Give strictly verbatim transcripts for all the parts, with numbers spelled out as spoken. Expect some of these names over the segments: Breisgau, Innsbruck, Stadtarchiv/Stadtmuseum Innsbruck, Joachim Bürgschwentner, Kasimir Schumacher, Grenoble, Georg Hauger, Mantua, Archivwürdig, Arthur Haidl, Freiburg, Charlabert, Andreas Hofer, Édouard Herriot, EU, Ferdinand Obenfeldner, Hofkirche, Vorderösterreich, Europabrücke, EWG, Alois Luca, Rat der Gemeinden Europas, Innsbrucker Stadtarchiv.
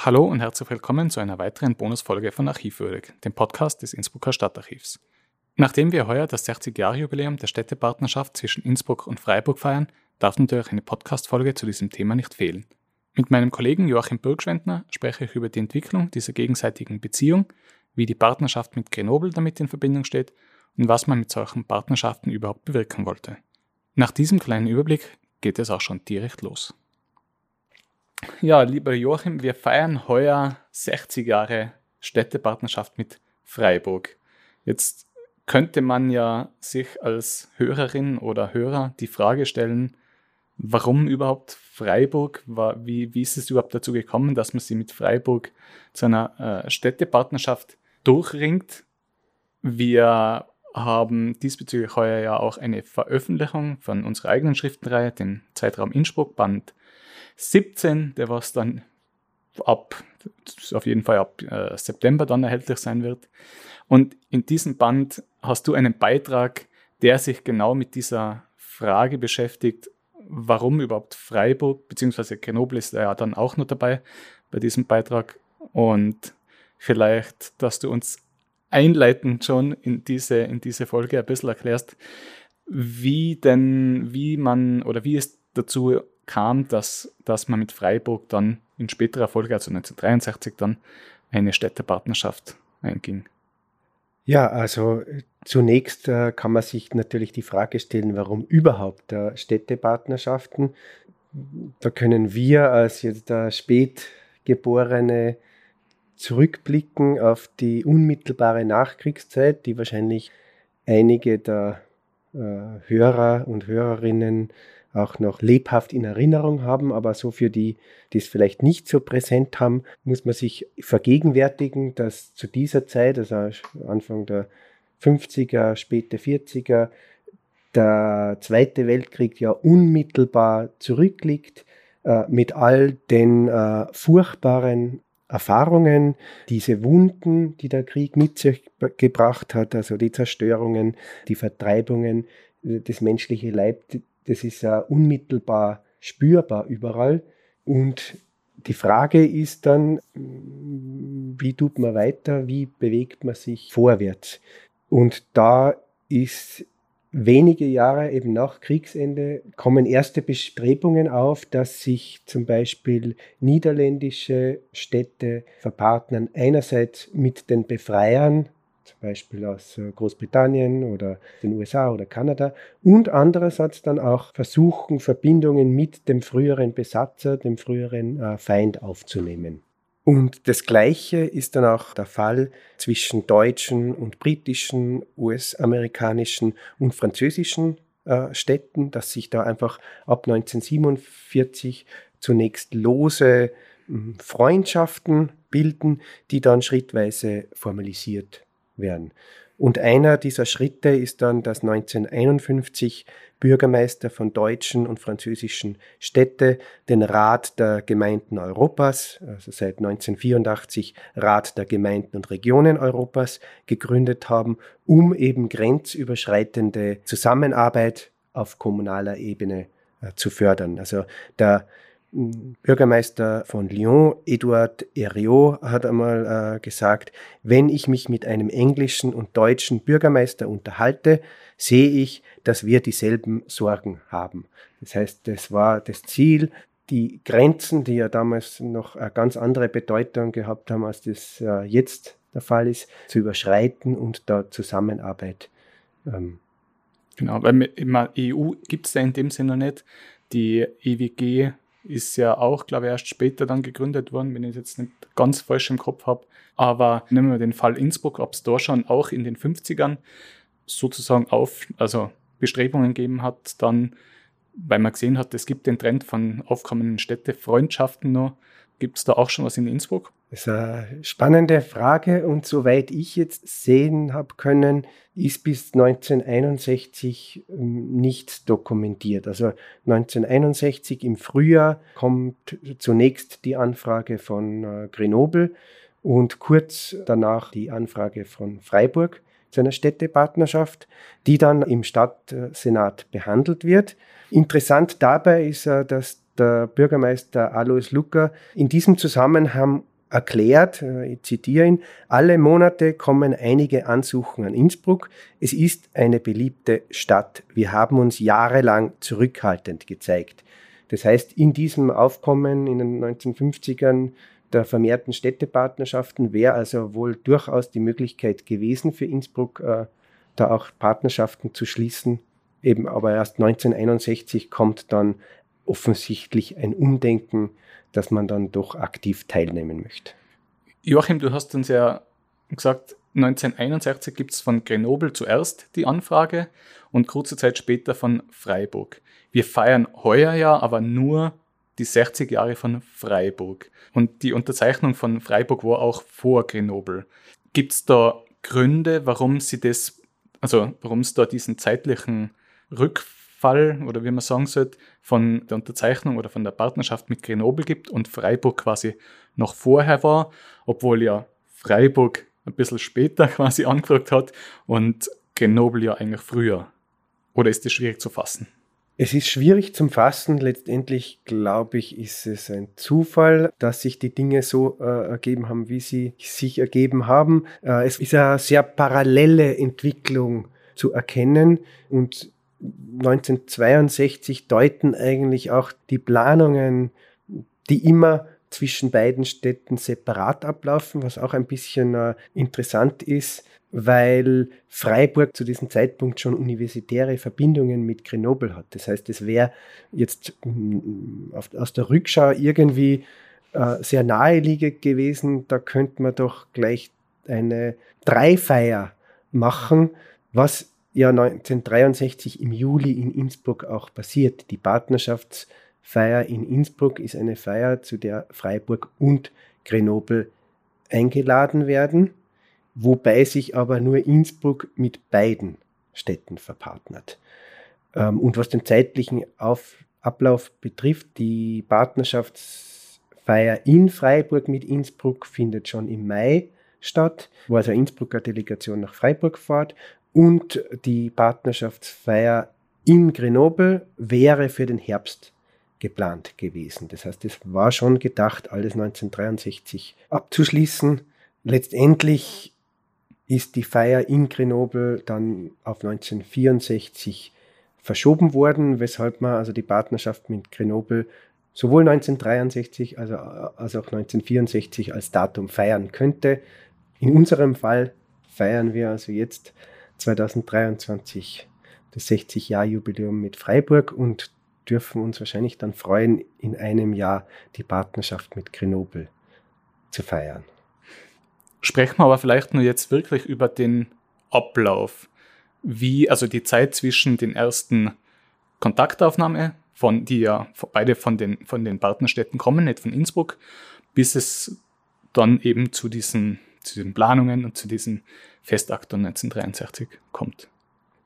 Hallo und herzlich willkommen zu einer weiteren Bonusfolge von Archivwürdig, dem Podcast des Innsbrucker Stadtarchivs. Nachdem wir heuer das sechzig-Jahre-Jubiläum der Städtepartnerschaft zwischen Innsbruck und Freiburg feiern, darf natürlich eine Podcast-Folge zu diesem Thema nicht fehlen. Mit meinem Kollegen Joachim Bürgschwentner spreche ich über die Entwicklung dieser gegenseitigen Beziehung, wie die Partnerschaft mit Grenoble damit in Verbindung steht und was man mit solchen Partnerschaften überhaupt bewirken wollte. Nach diesem kleinen Überblick geht es auch schon direkt los. Ja, lieber Joachim, wir feiern heuer sechzig Jahre Städtepartnerschaft mit Freiburg. Jetzt könnte man ja sich als Hörerin oder Hörer die Frage stellen, warum überhaupt Freiburg? Wie, wie ist es überhaupt dazu gekommen, dass man sie mit Freiburg zu einer äh, Städtepartnerschaft durchringt? Wir haben diesbezüglich heuer ja auch eine Veröffentlichung von unserer eigenen Schriftenreihe, den Zeitraum Innsbruck, Band siebzehn, der was dann ab, auf jeden Fall ab äh, September dann erhältlich sein wird. Und in diesem Band hast du einen Beitrag, der sich genau mit dieser Frage beschäftigt, warum überhaupt Freiburg, beziehungsweise Grenoble ist ja dann auch noch dabei bei diesem Beitrag. Und vielleicht, dass du uns einleitend schon in diese, in diese Folge ein bisschen erklärst, wie denn, wie man oder wie es dazu kam, dass, dass man mit Freiburg dann in späterer Folge, also neunzehnhundertdreiundsechzig, dann eine Städtepartnerschaft einging. Ja, also zunächst äh, kann man sich natürlich die Frage stellen, warum überhaupt äh, Städtepartnerschaften? Da können wir als jetzt äh, Spätgeborene zurückblicken auf die unmittelbare Nachkriegszeit, die wahrscheinlich einige der äh, Hörer und Hörerinnen auch noch lebhaft in Erinnerung haben, aber so für die, die es vielleicht nicht so präsent haben, muss man sich vergegenwärtigen, dass zu dieser Zeit, also Anfang der fünfziger, späte vierziger, der Zweite Weltkrieg ja unmittelbar zurückliegt, äh, mit all den äh, furchtbaren Erfahrungen, diese Wunden, die der Krieg mit sich gebracht hat, also die Zerstörungen, die Vertreibungen, das menschliche Leib, das ist ja unmittelbar spürbar überall. Und die Frage ist dann, wie tut man weiter, wie bewegt man sich vorwärts? Und da ist wenige Jahre eben nach Kriegsende kommen erste Bestrebungen auf, dass sich zum Beispiel niederländische Städte verpartnern, einerseits mit den Befreiern, zum Beispiel aus Großbritannien oder den U S A oder Kanada, und andererseits dann auch versuchen, Verbindungen mit dem früheren Besatzer, dem früheren äh, Feind aufzunehmen. Und das Gleiche ist dann auch der Fall zwischen deutschen und britischen, U S-amerikanischen und französischen äh, Städten, dass sich da einfach ab neunzehnhundertsiebenundvierzig zunächst lose mh, Freundschaften bilden, die dann schrittweise formalisiert werden. Und einer dieser Schritte ist dann, dass neunzehnhunderteinundfünfzig Bürgermeister von deutschen und französischen Städten den Rat der Gemeinden Europas, also seit neunzehnhundertvierundachtzig Rat der Gemeinden und Regionen Europas, gegründet haben, um eben grenzüberschreitende Zusammenarbeit auf kommunaler Ebene äh, zu fördern. Also der Bürgermeister von Lyon, Édouard Herriot, hat einmal äh, gesagt, wenn ich mich mit einem englischen und deutschen Bürgermeister unterhalte, sehe ich, dass wir dieselben Sorgen haben. Das heißt, das war das Ziel, die Grenzen, die ja damals noch eine ganz andere Bedeutung gehabt haben, als das äh, jetzt der Fall ist, zu überschreiten und da Zusammenarbeit. Ähm, genau, weil in der E U gibt es ja in dem Sinne noch nicht. Die E W G ist ja auch, glaube ich, erst später dann gegründet worden, wenn ich es jetzt nicht ganz falsch im Kopf habe. Aber nehmen wir den Fall Innsbruck, ob es da schon auch in den fünfzigern sozusagen auf, also Bestrebungen gegeben hat, dann, weil man gesehen hat, es gibt den Trend von aufkommenden Städtefreundschaften noch. Gibt es da auch schon was in Innsbruck? Das ist eine spannende Frage und soweit ich jetzt sehen habe können, ist bis neunzehnhunderteinundsechzig nichts dokumentiert. Also neunzehnhunderteinundsechzig im Frühjahr kommt zunächst die Anfrage von Grenoble und kurz danach die Anfrage von Freiburg zu einer Städtepartnerschaft, die dann im Stadtsenat behandelt wird. Interessant dabei ist, dass der Bürgermeister Alois Luca in diesem Zusammenhang erklärt, ich zitiere ihn, alle Monate kommen einige Ansuchen an Innsbruck. Es ist eine beliebte Stadt. Wir haben uns jahrelang zurückhaltend gezeigt. Das heißt, in diesem Aufkommen in den neunzehnhundertfünfzigern der vermehrten Städtepartnerschaften wäre also wohl durchaus die Möglichkeit gewesen für Innsbruck, äh, da auch Partnerschaften zu schließen. Eben aber erst neunzehnhunderteinundsechzig kommt dann offensichtlich ein Umdenken, dass man dann doch aktiv teilnehmen möchte. Joachim, du hast uns ja gesagt, neunzehnhunderteinundsechzig gibt es von Grenoble zuerst die Anfrage und kurze Zeit später von Freiburg. Wir feiern heuer ja aber nur die sechzig Jahre von Freiburg. Und die Unterzeichnung von Freiburg war auch vor Grenoble. Gibt es da Gründe, warum sie das, also warum es da diesen zeitlichen Rückfall oder wie man sagen sollte, von der Unterzeichnung oder von der Partnerschaft mit Grenoble gibt und Freiburg quasi noch vorher war, obwohl ja Freiburg ein bisschen später quasi angefragt hat und Grenoble ja eigentlich früher? Oder ist das schwierig zu fassen? Es ist schwierig zum Fassen. Letztendlich, glaube ich, ist es ein Zufall, dass sich die Dinge so äh, ergeben haben, wie sie sich ergeben haben. Äh, es ist eine sehr parallele Entwicklung zu erkennen und neunzehnhundertzweiundsechzig deuten eigentlich auch die Planungen, die immer zwischen beiden Städten separat ablaufen, was auch ein bisschen äh, interessant ist, weil Freiburg zu diesem Zeitpunkt schon universitäre Verbindungen mit Grenoble hat. Das heißt, es wäre jetzt aus der Rückschau irgendwie äh, sehr naheliegend gewesen, da könnte man doch gleich eine Dreifeier machen, was ja neunzehnhundertdreiundsechzig im Juli in Innsbruck auch passiert. Die Partnerschaftsfeier in Innsbruck ist eine Feier, zu der Freiburg und Grenoble eingeladen werden, wobei sich aber nur Innsbruck mit beiden Städten verpartnert. Und was den zeitlichen Auf- Ablauf betrifft, die Partnerschaftsfeier in Freiburg mit Innsbruck findet schon im Mai statt, wo also eine Innsbrucker Delegation nach Freiburg fährt, und die Partnerschaftsfeier in Grenoble wäre für den Herbst geplant gewesen. Das heißt, es war schon gedacht, alles neunzehnhundertdreiundsechzig abzuschließen. Letztendlich ist die Feier in Grenoble dann auf neunzehnhundertvierundsechzig verschoben worden, weshalb man also die Partnerschaft mit Grenoble sowohl neunzehnhundertdreiundsechzig als auch neunzehnhundertvierundsechzig als Datum feiern könnte. In unserem Fall feiern wir also jetzt zweitausenddreiundzwanzig das sechzig-Jahr-Jubiläum mit Freiburg und dürfen uns wahrscheinlich dann freuen, in einem Jahr die Partnerschaft mit Grenoble zu feiern. Sprechen wir aber vielleicht nur jetzt wirklich über den Ablauf. Wie, also die Zeit zwischen den ersten Kontaktaufnahmen, von, die ja beide von den, von den Partnerstädten kommen, nicht von Innsbruck, bis es dann eben zu diesen, zu diesen Planungen und zu diesen Festakten neunzehnhundertdreiundsechzig kommt.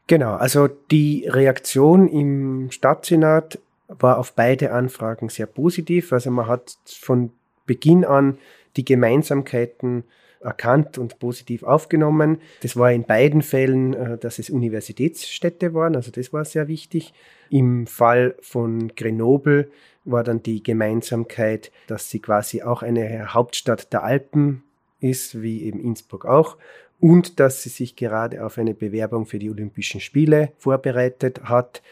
Genau, also die Reaktion im Stadtsenat war auf beide Anfragen sehr positiv. Also man hat von Beginn an die Gemeinsamkeiten erkannt und positiv aufgenommen. Das war in beiden Fällen, dass es Universitätsstädte waren, also das war sehr wichtig. Im Fall von Grenoble war dann die Gemeinsamkeit, dass sie quasi auch eine Hauptstadt der Alpen ist, wie eben Innsbruck auch, und dass sie sich gerade auf eine Bewerbung für die Olympischen Spiele vorbereitet hat,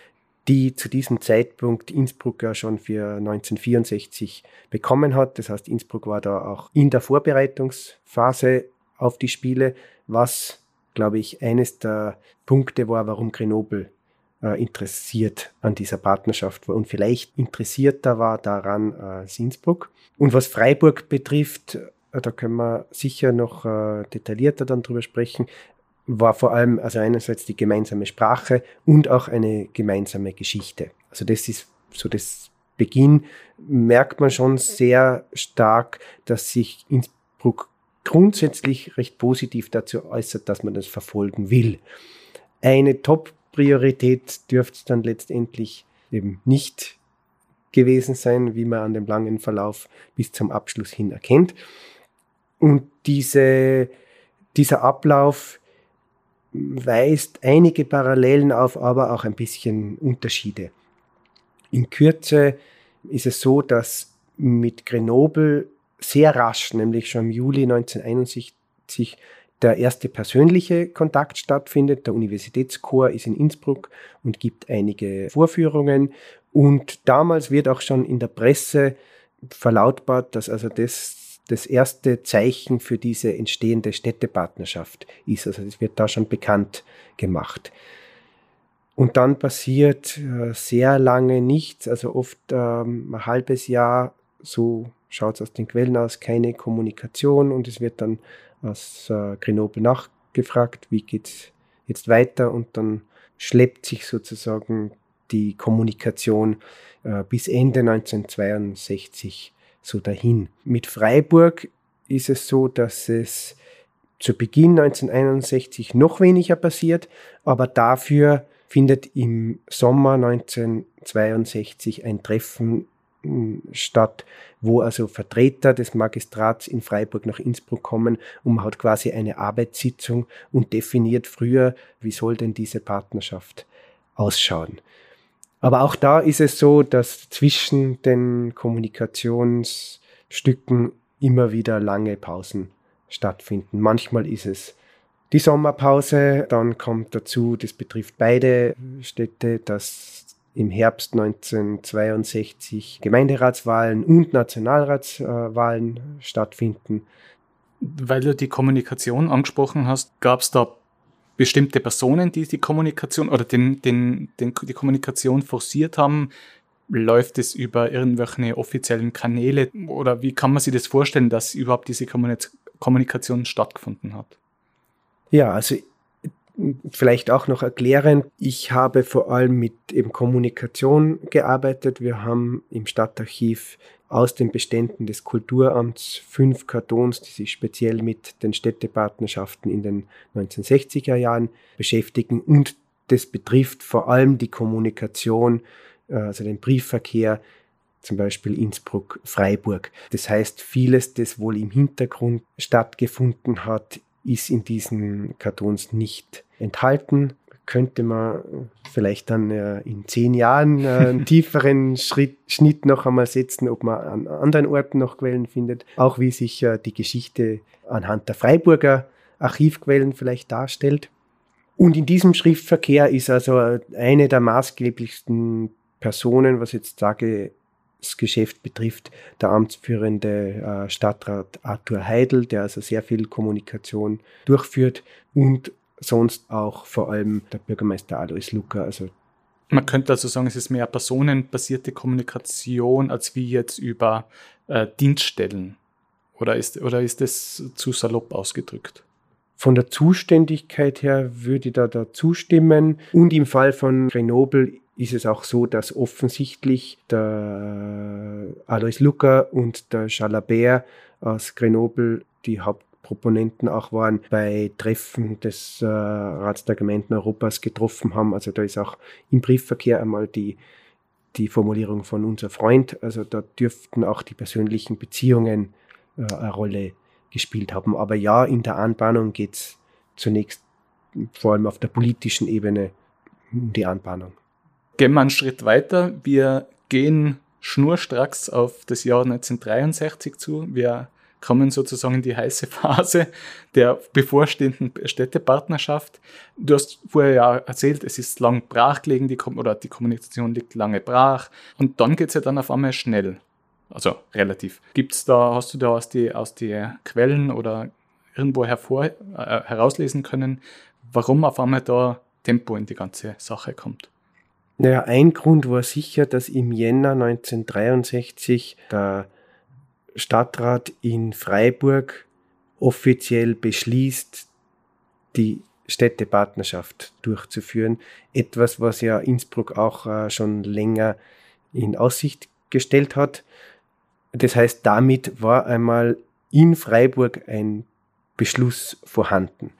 die zu diesem Zeitpunkt Innsbruck ja schon für neunzehnhundertvierundsechzig bekommen hat. Das heißt, Innsbruck war da auch in der Vorbereitungsphase auf die Spiele, was, glaube ich, eines der Punkte war, warum Grenoble äh, interessiert an dieser Partnerschaft war und vielleicht interessierter war daran äh, als Innsbruck. Und was Freiburg betrifft, äh, da können wir sicher noch äh, detaillierter dann drüber sprechen, war vor allem also einerseits die gemeinsame Sprache und auch eine gemeinsame Geschichte. Also das ist so das Beginn, merkt man schon sehr stark, dass sich Innsbruck grundsätzlich recht positiv dazu äußert, dass man das verfolgen will. Eine Top-Priorität dürfte es dann letztendlich eben nicht gewesen sein, wie man an dem langen Verlauf bis zum Abschluss hin erkennt. Und diese, dieser Ablauf weist einige Parallelen auf, aber auch ein bisschen Unterschiede. In Kürze ist es so, dass mit Grenoble sehr rasch, nämlich schon im Juli neunzehnhunderteinundsiebzig, der erste persönliche Kontakt stattfindet. Der Universitätschor ist in Innsbruck und gibt einige Vorführungen. Und damals wird auch schon in der Presse verlautbart, dass also das das erste Zeichen für diese entstehende Städtepartnerschaft ist. Also das wird da schon bekannt gemacht. Und dann passiert sehr lange nichts, also oft ähm, ein halbes Jahr, so schaut es aus den Quellen aus, keine Kommunikation, und es wird dann aus äh, Grenoble nachgefragt, wie geht es jetzt weiter, und dann schleppt sich sozusagen die Kommunikation äh, bis Ende neunzehnhundertzweiundsechzig so dahin. Mit Freiburg ist es so, dass es zu Beginn neunzehnhunderteinundsechzig noch weniger passiert, aber dafür findet im Sommer neunzehnhundertzweiundsechzig ein Treffen statt, wo also Vertreter des Magistrats in Freiburg nach Innsbruck kommen und man hat quasi eine Arbeitssitzung und definiert früher, wie soll denn diese Partnerschaft ausschauen. Aber auch da ist es so, dass zwischen den Kommunikationsstücken immer wieder lange Pausen stattfinden. Manchmal ist es die Sommerpause, dann kommt dazu, das betrifft beide Städte, dass im Herbst neunzehnhundertzweiundsechzig Gemeinderatswahlen und Nationalratswahlen stattfinden. Weil du die Kommunikation angesprochen hast, gab es da bestimmte Personen, die die Kommunikation oder den, den, den, die Kommunikation forciert haben? Läuft es über irgendwelche offiziellen Kanäle oder wie kann man sich das vorstellen, dass überhaupt diese Kommunikation stattgefunden hat? Ja, also vielleicht auch noch erklärend, ich habe vor allem mit eben Kommunikation gearbeitet. Wir haben im Stadtarchiv aus den Beständen des Kulturamts fünf Kartons, die sich speziell mit den Städtepartnerschaften in den neunzehnhundertsechziger Jahren beschäftigen. Und das betrifft vor allem die Kommunikation, also den Briefverkehr, zum Beispiel Innsbruck-Freiburg. Das heißt, vieles, das wohl im Hintergrund stattgefunden hat, ist in diesen Kartons nicht enthalten. Könnte man vielleicht dann äh, in zehn Jahren äh, einen tieferen Schritt, Schnitt noch einmal setzen, ob man an anderen Orten noch Quellen findet. Auch wie sich äh, die Geschichte anhand der Freiburger Archivquellen vielleicht darstellt. Und in diesem Schriftverkehr ist also eine der maßgeblichsten Personen, was jetzt sage, das Geschäft betrifft, der amtsführende äh, Stadtrat Arthur Haidl, der also sehr viel Kommunikation durchführt, und sonst auch vor allem der Bürgermeister Alois Luca. Also man könnte also sagen, es ist mehr personenbasierte Kommunikation als wie jetzt über äh, Dienststellen. Oder ist, oder ist das zu salopp ausgedrückt? Von der Zuständigkeit her würde ich da, da zustimmen. Und im Fall von Grenoble ist es auch so, dass offensichtlich der Alois Luca und der Charlabert aus Grenoble die Hauptproponenten auch waren, bei Treffen des äh, Rats der Gemeinden Europas getroffen haben. Also da ist auch im Briefverkehr einmal die, die Formulierung von unser Freund. Also da dürften auch die persönlichen Beziehungen äh, eine Rolle gespielt haben. Aber ja, in der Anbahnung geht es zunächst vor allem auf der politischen Ebene um die Anbahnung. Gehen wir einen Schritt weiter. Wir gehen schnurstracks auf das Jahr neunzehnhundertdreiundsechzig zu. Wir kommen sozusagen in die heiße Phase der bevorstehenden Städtepartnerschaft. Du hast vorher ja erzählt, es ist lang brach gelegen, die Kom- oder die Kommunikation liegt lange brach. Und dann geht es ja dann auf einmal schnell. Also relativ. Gibt's da, hast du da aus den aus die Quellen oder irgendwo hervor, äh, herauslesen können, warum auf einmal da Tempo in die ganze Sache kommt? Naja, ein Grund war sicher, dass im Jänner neunzehnhundertdreiundsechzig der Stadtrat in Freiburg offiziell beschließt, die Städtepartnerschaft durchzuführen. Etwas, was ja Innsbruck auch schon länger in Aussicht gestellt hat. Das heißt, damit war einmal in Freiburg ein Beschluss vorhanden.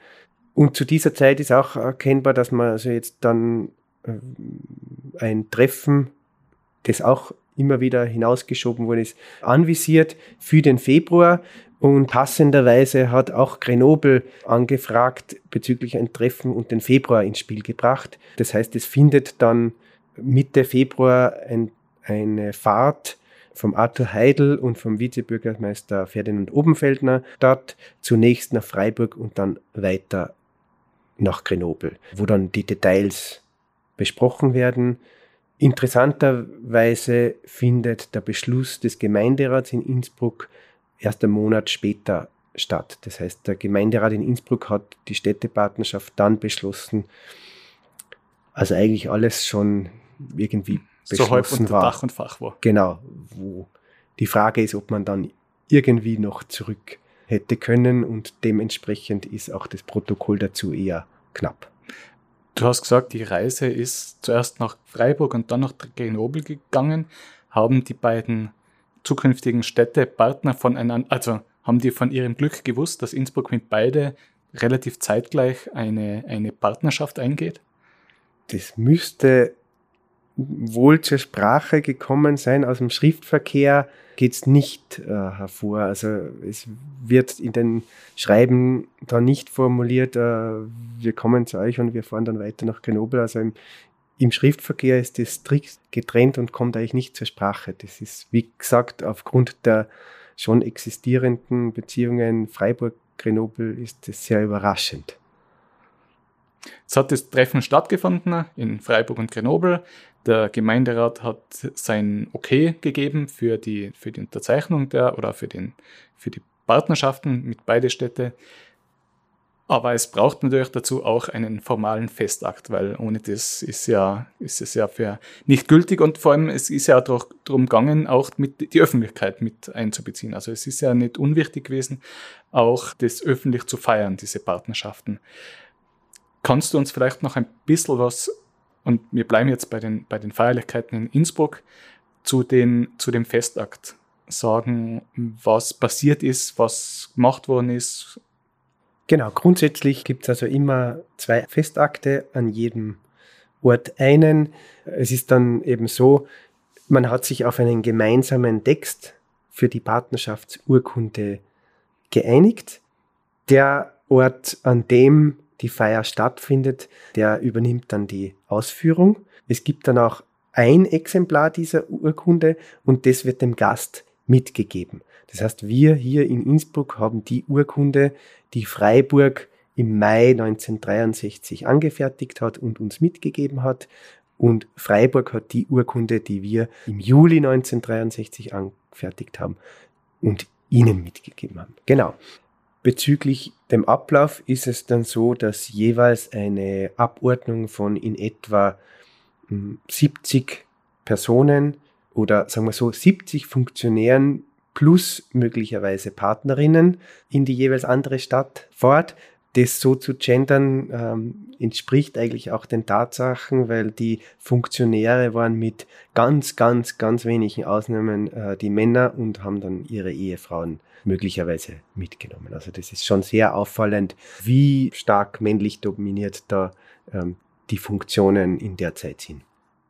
Und zu dieser Zeit ist auch erkennbar, dass man also jetzt dann ein Treffen, das auch immer wieder hinausgeschoben worden ist, anvisiert für den Februar. Und passenderweise hat auch Grenoble angefragt bezüglich ein Treffen und den Februar ins Spiel gebracht. Das heißt, es findet dann Mitte Februar ein eine Fahrt vom Arthur Haidl und vom Vizebürgermeister Ferdinand Obenfeldner statt, zunächst nach Freiburg und dann weiter nach Grenoble, wo dann die Details besprochen werden. Interessanterweise findet der Beschluss des Gemeinderats in Innsbruck erst einen Monat später statt. Das heißt, der Gemeinderat in Innsbruck hat die Städtepartnerschaft dann beschlossen. Also eigentlich alles schon irgendwie beschlossen war. So halb unter Dach und Fach war. Genau, wo die Frage ist, ob man dann irgendwie noch zurück hätte können, und dementsprechend ist auch das Protokoll dazu eher knapp. Du hast gesagt, die Reise ist zuerst nach Freiburg und dann nach Grenoble gegangen. Haben die beiden zukünftigen Städtepartner voneinander, also haben die von ihrem Glück gewusst, dass Innsbruck mit beide relativ zeitgleich eine, eine Partnerschaft eingeht? Das müsste wohl zur Sprache gekommen sein. Aus dem Schriftverkehr geht es nicht äh, hervor. Also es wird in den Schreiben da nicht formuliert, äh, wir kommen zu euch und wir fahren dann weiter nach Grenoble. Also im, im Schriftverkehr ist das strikt getrennt und kommt eigentlich nicht zur Sprache. Das ist, wie gesagt, aufgrund der schon existierenden Beziehungen Freiburg-Grenoble ist das sehr überraschend. Es hat das Treffen stattgefunden in Freiburg und Grenoble. Der Gemeinderat hat sein Okay gegeben für die, für die Unterzeichnung der oder für, den, für die Partnerschaften mit beiden Städten. Aber es braucht natürlich dazu auch einen formalen Festakt, weil ohne das ist, ja, ist es ja für nicht gültig, und vor allem es ist ja auch darum gegangen, auch mit die Öffentlichkeit mit einzubeziehen. Also es ist ja nicht unwichtig gewesen, auch das öffentlich zu feiern, diese Partnerschaften. Kannst du uns vielleicht noch ein bisschen was, und wir bleiben jetzt bei den, bei den Feierlichkeiten in Innsbruck, zu, den, zu dem Festakt sagen, was passiert ist, was gemacht worden ist? Genau, grundsätzlich gibt es also immer zwei Festakte, an jedem Ort einen. Es ist dann eben so, man hat sich auf einen gemeinsamen Text für die Partnerschaftsurkunde geeinigt. Der Ort, an dem die Feier stattfindet, der übernimmt dann die Ausführung. Es gibt dann auch ein Exemplar dieser Urkunde und das wird dem Gast mitgegeben. Das heißt, wir hier in Innsbruck haben die Urkunde, die Freiburg im Mai neunzehnhundertdreiundsechzig angefertigt hat und uns mitgegeben hat, und Freiburg hat die Urkunde, die wir im Juli neunzehnhundertdreiundsechzig angefertigt haben und Ihnen mitgegeben haben. Genau. Bezüglich dem Ablauf ist es dann so, dass jeweils eine Abordnung von in etwa siebzig Personen oder sagen wir so siebzig Funktionären plus möglicherweise Partnerinnen in die jeweils andere Stadt fährt. Das so zu gendern ähm, entspricht eigentlich auch den Tatsachen, weil die Funktionäre waren mit ganz, ganz, ganz wenigen Ausnahmen äh, die Männer und haben dann ihre Ehefrauen möglicherweise mitgenommen. Also das ist schon sehr auffallend, wie stark männlich dominiert da ähm, die Funktionen in der Zeit sind.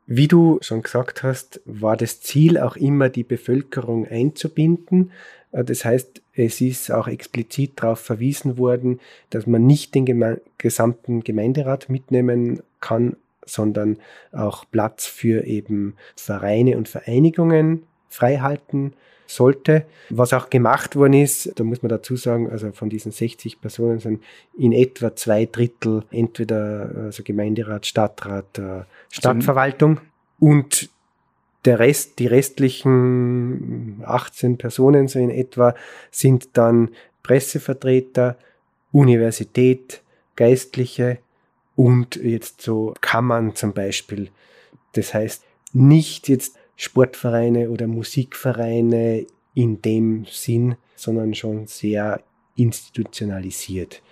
Wie du schon gesagt hast, war das Ziel auch immer, die Bevölkerung einzubinden. Das heißt, es ist auch explizit darauf verwiesen worden, dass man nicht den geme- gesamten Gemeinderat mitnehmen kann, sondern auch Platz für eben Vereine und Vereinigungen freihalten sollte. Was auch gemacht worden ist, da muss man dazu sagen, also von diesen sechzig Personen sind in etwa zwei Drittel entweder also Gemeinderat, Stadtrat, Stadtverwaltung, und der Rest, die restlichen achtzehn Personen so in etwa, sind dann Pressevertreter, Universität, Geistliche und jetzt so Kammern zum Beispiel. Das heißt, nicht jetzt Sportvereine oder Musikvereine in dem Sinn, sondern schon sehr institutionalisiert.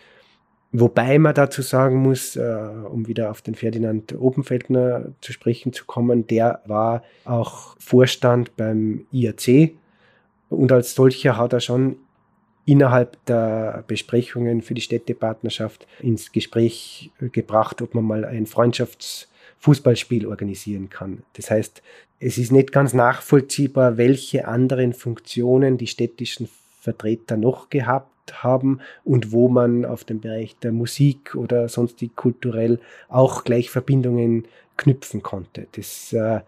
Wobei man dazu sagen muss, äh, um wieder auf den Ferdinand Obenfeldner zu sprechen zu kommen, der war auch Vorstand beim I A C und als solcher hat er schon innerhalb der Besprechungen für die Städtepartnerschaft ins Gespräch gebracht, ob man mal ein Freundschaftsfußballspiel organisieren kann. Das heißt, es ist nicht ganz nachvollziehbar, welche anderen Funktionen die städtischen Vertreter noch gehabt haben und wo man auf dem Bereich der Musik oder sonstig kulturell auch gleich Verbindungen knüpfen konnte. Das, äh,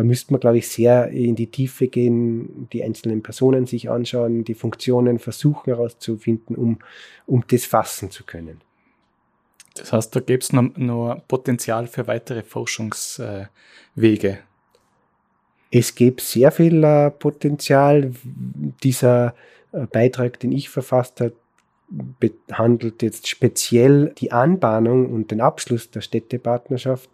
Da müsste man, glaube ich, sehr in die Tiefe gehen, die einzelnen Personen sich anschauen, die Funktionen versuchen herauszufinden, um, um das fassen zu können. Das heißt, da gäbe es noch, noch Potenzial für weitere Forschungswege? Es gäbe sehr viel äh, Potenzial. Dieser äh, Beitrag, den ich verfasst habe, behandelt jetzt speziell die Anbahnung und den Abschluss der Städtepartnerschaft.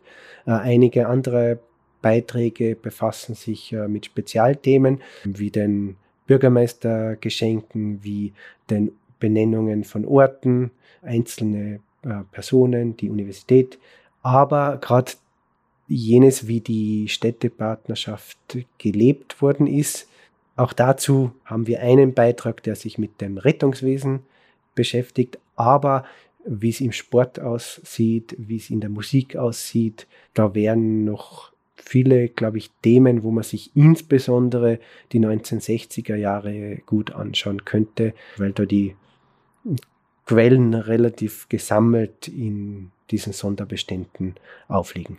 Äh, einige andere Beiträge befassen sich äh, mit Spezialthemen, wie den Bürgermeistergeschenken, wie den Benennungen von Orten, einzelne äh, Personen, die Universität. Aber gerade jenes, wie die Städtepartnerschaft gelebt worden ist. Auch dazu haben wir einen Beitrag, der sich mit dem Rettungswesen beschäftigt, aber wie es im Sport aussieht, wie es in der Musik aussieht, da wären noch viele, glaube ich, Themen, wo man sich insbesondere die neunzehnhundertsechziger Jahre gut anschauen könnte, weil da die Quellen relativ gesammelt in diesen Sonderbeständen aufliegen.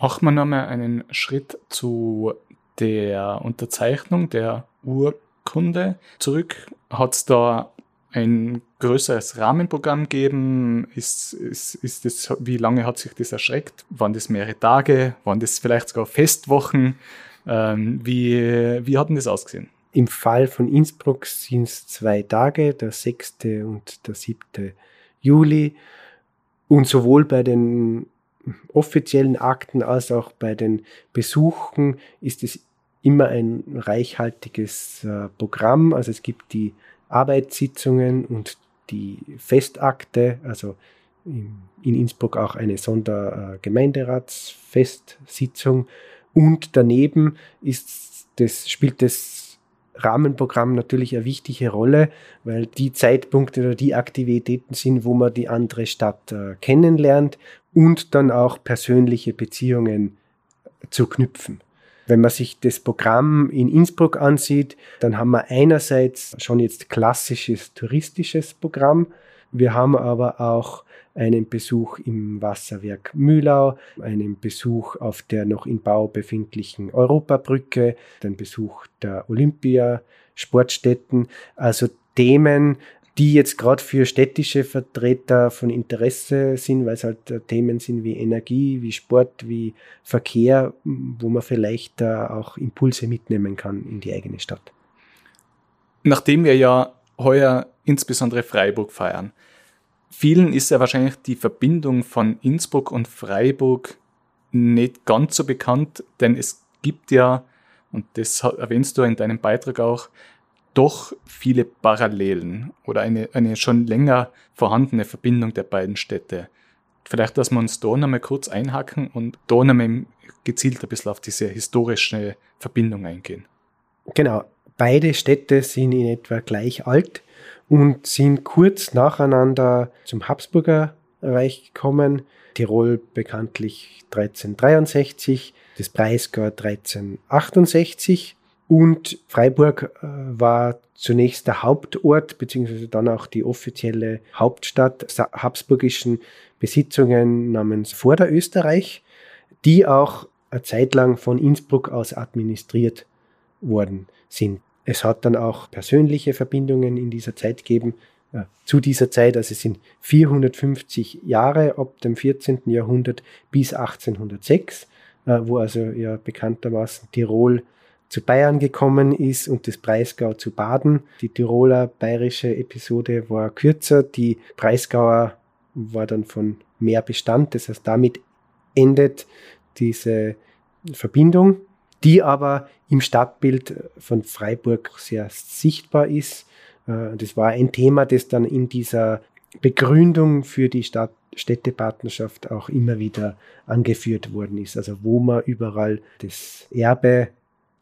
Machen wir nochmal einen Schritt zu der Unterzeichnung der Urkunde zurück. Hat es da ein größeres Rahmenprogramm gegeben? Ist, ist, ist das, wie lange hat sich das erstreckt? Waren das mehrere Tage? Waren das vielleicht sogar Festwochen? Ähm, wie, wie hat denn das ausgesehen? Im Fall von Innsbruck sind es zwei Tage, der sechste und der siebte Juli. Und sowohl bei den offiziellen Akten als auch bei den Besuchen ist es immer ein reichhaltiges äh, Programm. Also es gibt die Arbeitssitzungen und die Festakte, also in, in Innsbruck auch eine Sondergemeinderatsfestsitzung. Äh, und daneben ist das, spielt das Rahmenprogramm natürlich eine wichtige Rolle, weil die Zeitpunkte oder die Aktivitäten sind, wo man die andere Stadt äh, kennenlernt und dann auch persönliche Beziehungen zu knüpfen. Wenn man sich das Programm in Innsbruck ansieht, dann haben wir einerseits schon jetzt klassisches touristisches Programm. Wir haben aber auch einen Besuch im Wasserwerk Mühlau, einen Besuch auf der noch im Bau befindlichen Europabrücke, den Besuch der Olympiasportstätten, also Themen, die jetzt gerade für städtische Vertreter von Interesse sind, weil es halt Themen sind wie Energie, wie Sport, wie Verkehr, wo man vielleicht auch Impulse mitnehmen kann in die eigene Stadt. Nachdem wir ja heuer insbesondere Freiburg feiern, vielen ist ja wahrscheinlich die Verbindung von Innsbruck und Freiburg nicht ganz so bekannt, denn es gibt ja, und das erwähnst du in deinem Beitrag auch, doch viele Parallelen oder eine, eine schon länger vorhandene Verbindung der beiden Städte. Vielleicht, dass wir uns da nochmal kurz einhaken und da nochmal gezielt ein bisschen auf diese historische Verbindung eingehen. Genau, beide Städte sind in etwa gleich alt und sind kurz nacheinander zum Habsburger Reich gekommen. Tirol bekanntlich dreizehnhundertdreiundsechzig, das Breisgau dreizehnhundertachtundsechzig. Und Freiburg war zunächst der Hauptort, beziehungsweise dann auch die offizielle Hauptstadt habsburgischen Besitzungen namens Vorderösterreich, die auch eine Zeit lang von Innsbruck aus administriert worden sind. Es hat dann auch persönliche Verbindungen in dieser Zeit gegeben, äh, zu dieser Zeit, also es sind vierhundertfünfzig Jahre ab dem vierzehnten Jahrhundert bis achtzehnhundertsechs, äh, wo also ja bekanntermaßen Tirol zu Bayern gekommen ist und das Breisgau zu Baden. Die Tiroler bayerische Episode war kürzer, die Breisgauer war dann von mehr Bestand, das heißt, damit endet diese Verbindung, die aber im Stadtbild von Freiburg sehr sichtbar ist. Das war ein Thema, das dann in dieser Begründung für die Stadt Städtepartnerschaft auch immer wieder angeführt worden ist, also wo man überall das Erbe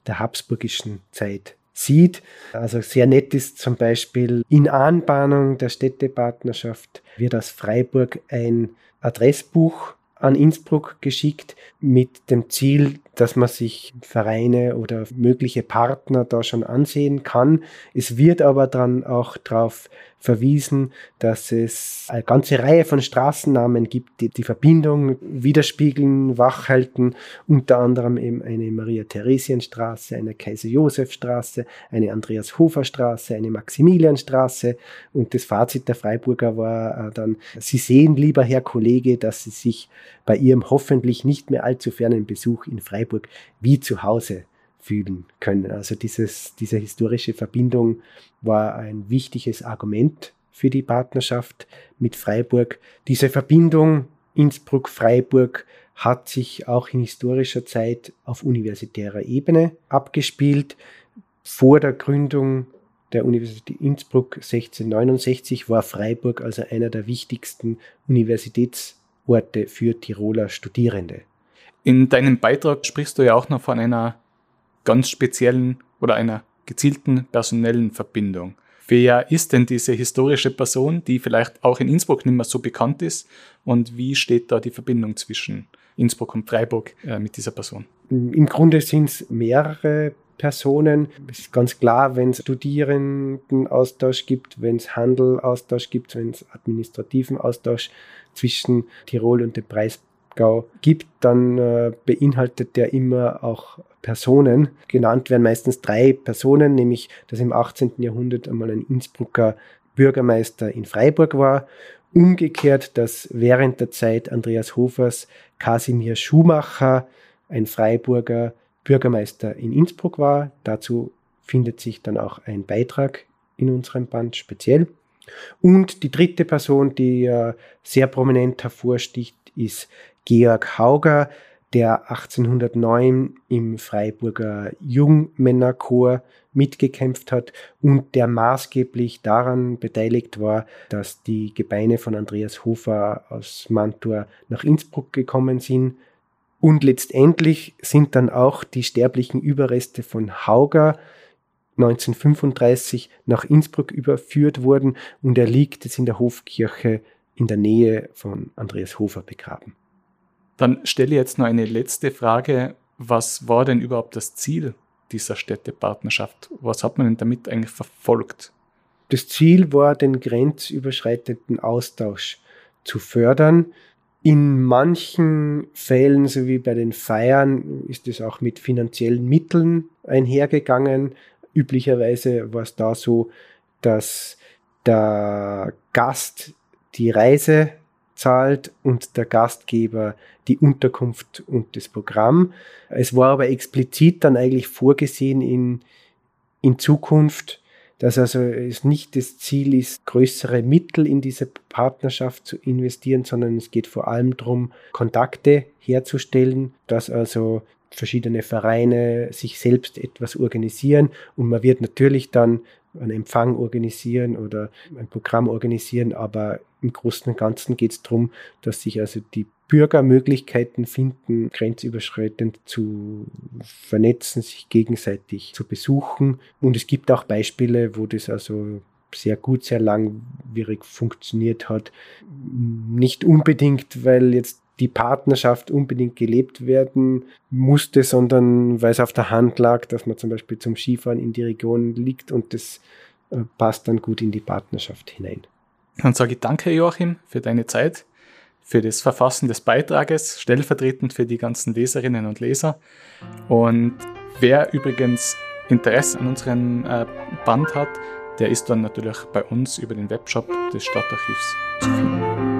der habsburgischen Zeit sieht. Also sehr nett ist zum Beispiel, in Anbahnung der Städtepartnerschaft wird aus Freiburg ein Adressbuch an Innsbruck geschickt mit dem Ziel, dass man sich Vereine oder mögliche Partner da schon ansehen kann. Es wird aber dann auch darauf verwiesen, dass es eine ganze Reihe von Straßennamen gibt, die die Verbindung widerspiegeln, wachhalten, unter anderem eben eine Maria-Theresien-Straße, eine Kaiser-Josef-Straße, eine Andreas-Hofer-Straße, eine Maximilianstraße, und das Fazit der Freiburger war dann: Sie sehen, lieber Herr Kollege, dass Sie sich bei Ihrem hoffentlich nicht mehr allzu fernen Besuch in Freiburg wie zu Hause fühlen können. Also dieses, diese historische Verbindung war ein wichtiges Argument für die Partnerschaft mit Freiburg. Diese Verbindung Innsbruck-Freiburg hat sich auch in historischer Zeit auf universitärer Ebene abgespielt. Vor der Gründung der Universität Innsbruck sechzehnhundertneunundsechzig war Freiburg also einer der wichtigsten Universitätsorte für Tiroler Studierende. In deinem Beitrag sprichst du ja auch noch von einer ganz speziellen oder einer gezielten personellen Verbindung. Wer ist denn diese historische Person, die vielleicht auch in Innsbruck nicht mehr so bekannt ist, und wie steht da die Verbindung zwischen Innsbruck und Freiburg äh, mit dieser Person? Im Grunde sind es mehrere Personen. Es ist ganz klar, wenn es Studierendenaustausch gibt, wenn es Handelaustausch gibt, wenn es administrativen Austausch zwischen Tirol und dem Breisgau gibt, dann äh, beinhaltet der immer auch Personen. Genannt werden meistens drei Personen, nämlich dass im achtzehnten Jahrhundert einmal ein Innsbrucker Bürgermeister in Freiburg war. Umgekehrt, dass während der Zeit Andreas Hofers Kasimir Schumacher ein Freiburger Bürgermeister in Innsbruck war. Dazu findet sich dann auch ein Beitrag in unserem Band speziell. Und die dritte Person, die sehr prominent hervorsticht, ist Georg Hauger, der achtzehnhundertneun im Freiburger Jungmännerchor mitgekämpft hat und der maßgeblich daran beteiligt war, dass die Gebeine von Andreas Hofer aus Mantua nach Innsbruck gekommen sind. Und letztendlich sind dann auch die sterblichen Überreste von Hauger neunzehnhundertfünfunddreißig nach Innsbruck überführt worden, und er liegt jetzt in der Hofkirche in der Nähe von Andreas Hofer begraben. Dann stelle ich jetzt noch eine letzte Frage. Was war denn überhaupt das Ziel dieser Städtepartnerschaft? Was hat man denn damit eigentlich verfolgt? Das Ziel war, den grenzüberschreitenden Austausch zu fördern. In manchen Fällen, so wie bei den Feiern, ist es auch mit finanziellen Mitteln einhergegangen. Üblicherweise war es da so, dass der Gast die Reise zahlt und der Gastgeber die Unterkunft und das Programm. Es war aber explizit dann eigentlich vorgesehen in, in Zukunft, dass also es nicht das Ziel ist, größere Mittel in diese Partnerschaft zu investieren, sondern es geht vor allem darum, Kontakte herzustellen, dass also verschiedene Vereine sich selbst etwas organisieren, und man wird natürlich dann einen Empfang organisieren oder ein Programm organisieren, aber im Großen und Ganzen geht es darum, dass sich also die Bürger Möglichkeiten finden, grenzüberschreitend zu vernetzen, sich gegenseitig zu besuchen, und es gibt auch Beispiele, wo das also sehr gut, sehr langwierig funktioniert hat. Nicht unbedingt, weil jetzt die Partnerschaft unbedingt gelebt werden musste, sondern weil es auf der Hand lag, dass man zum Beispiel zum Skifahren in die Region liegt, und das passt dann gut in die Partnerschaft hinein. Dann sage ich danke, Joachim, für deine Zeit, für das Verfassen des Beitrages, stellvertretend für die ganzen Leserinnen und Leser. Und wer übrigens Interesse an unserem Band hat, der ist dann natürlich bei uns über den Webshop des Stadtarchivs zu finden.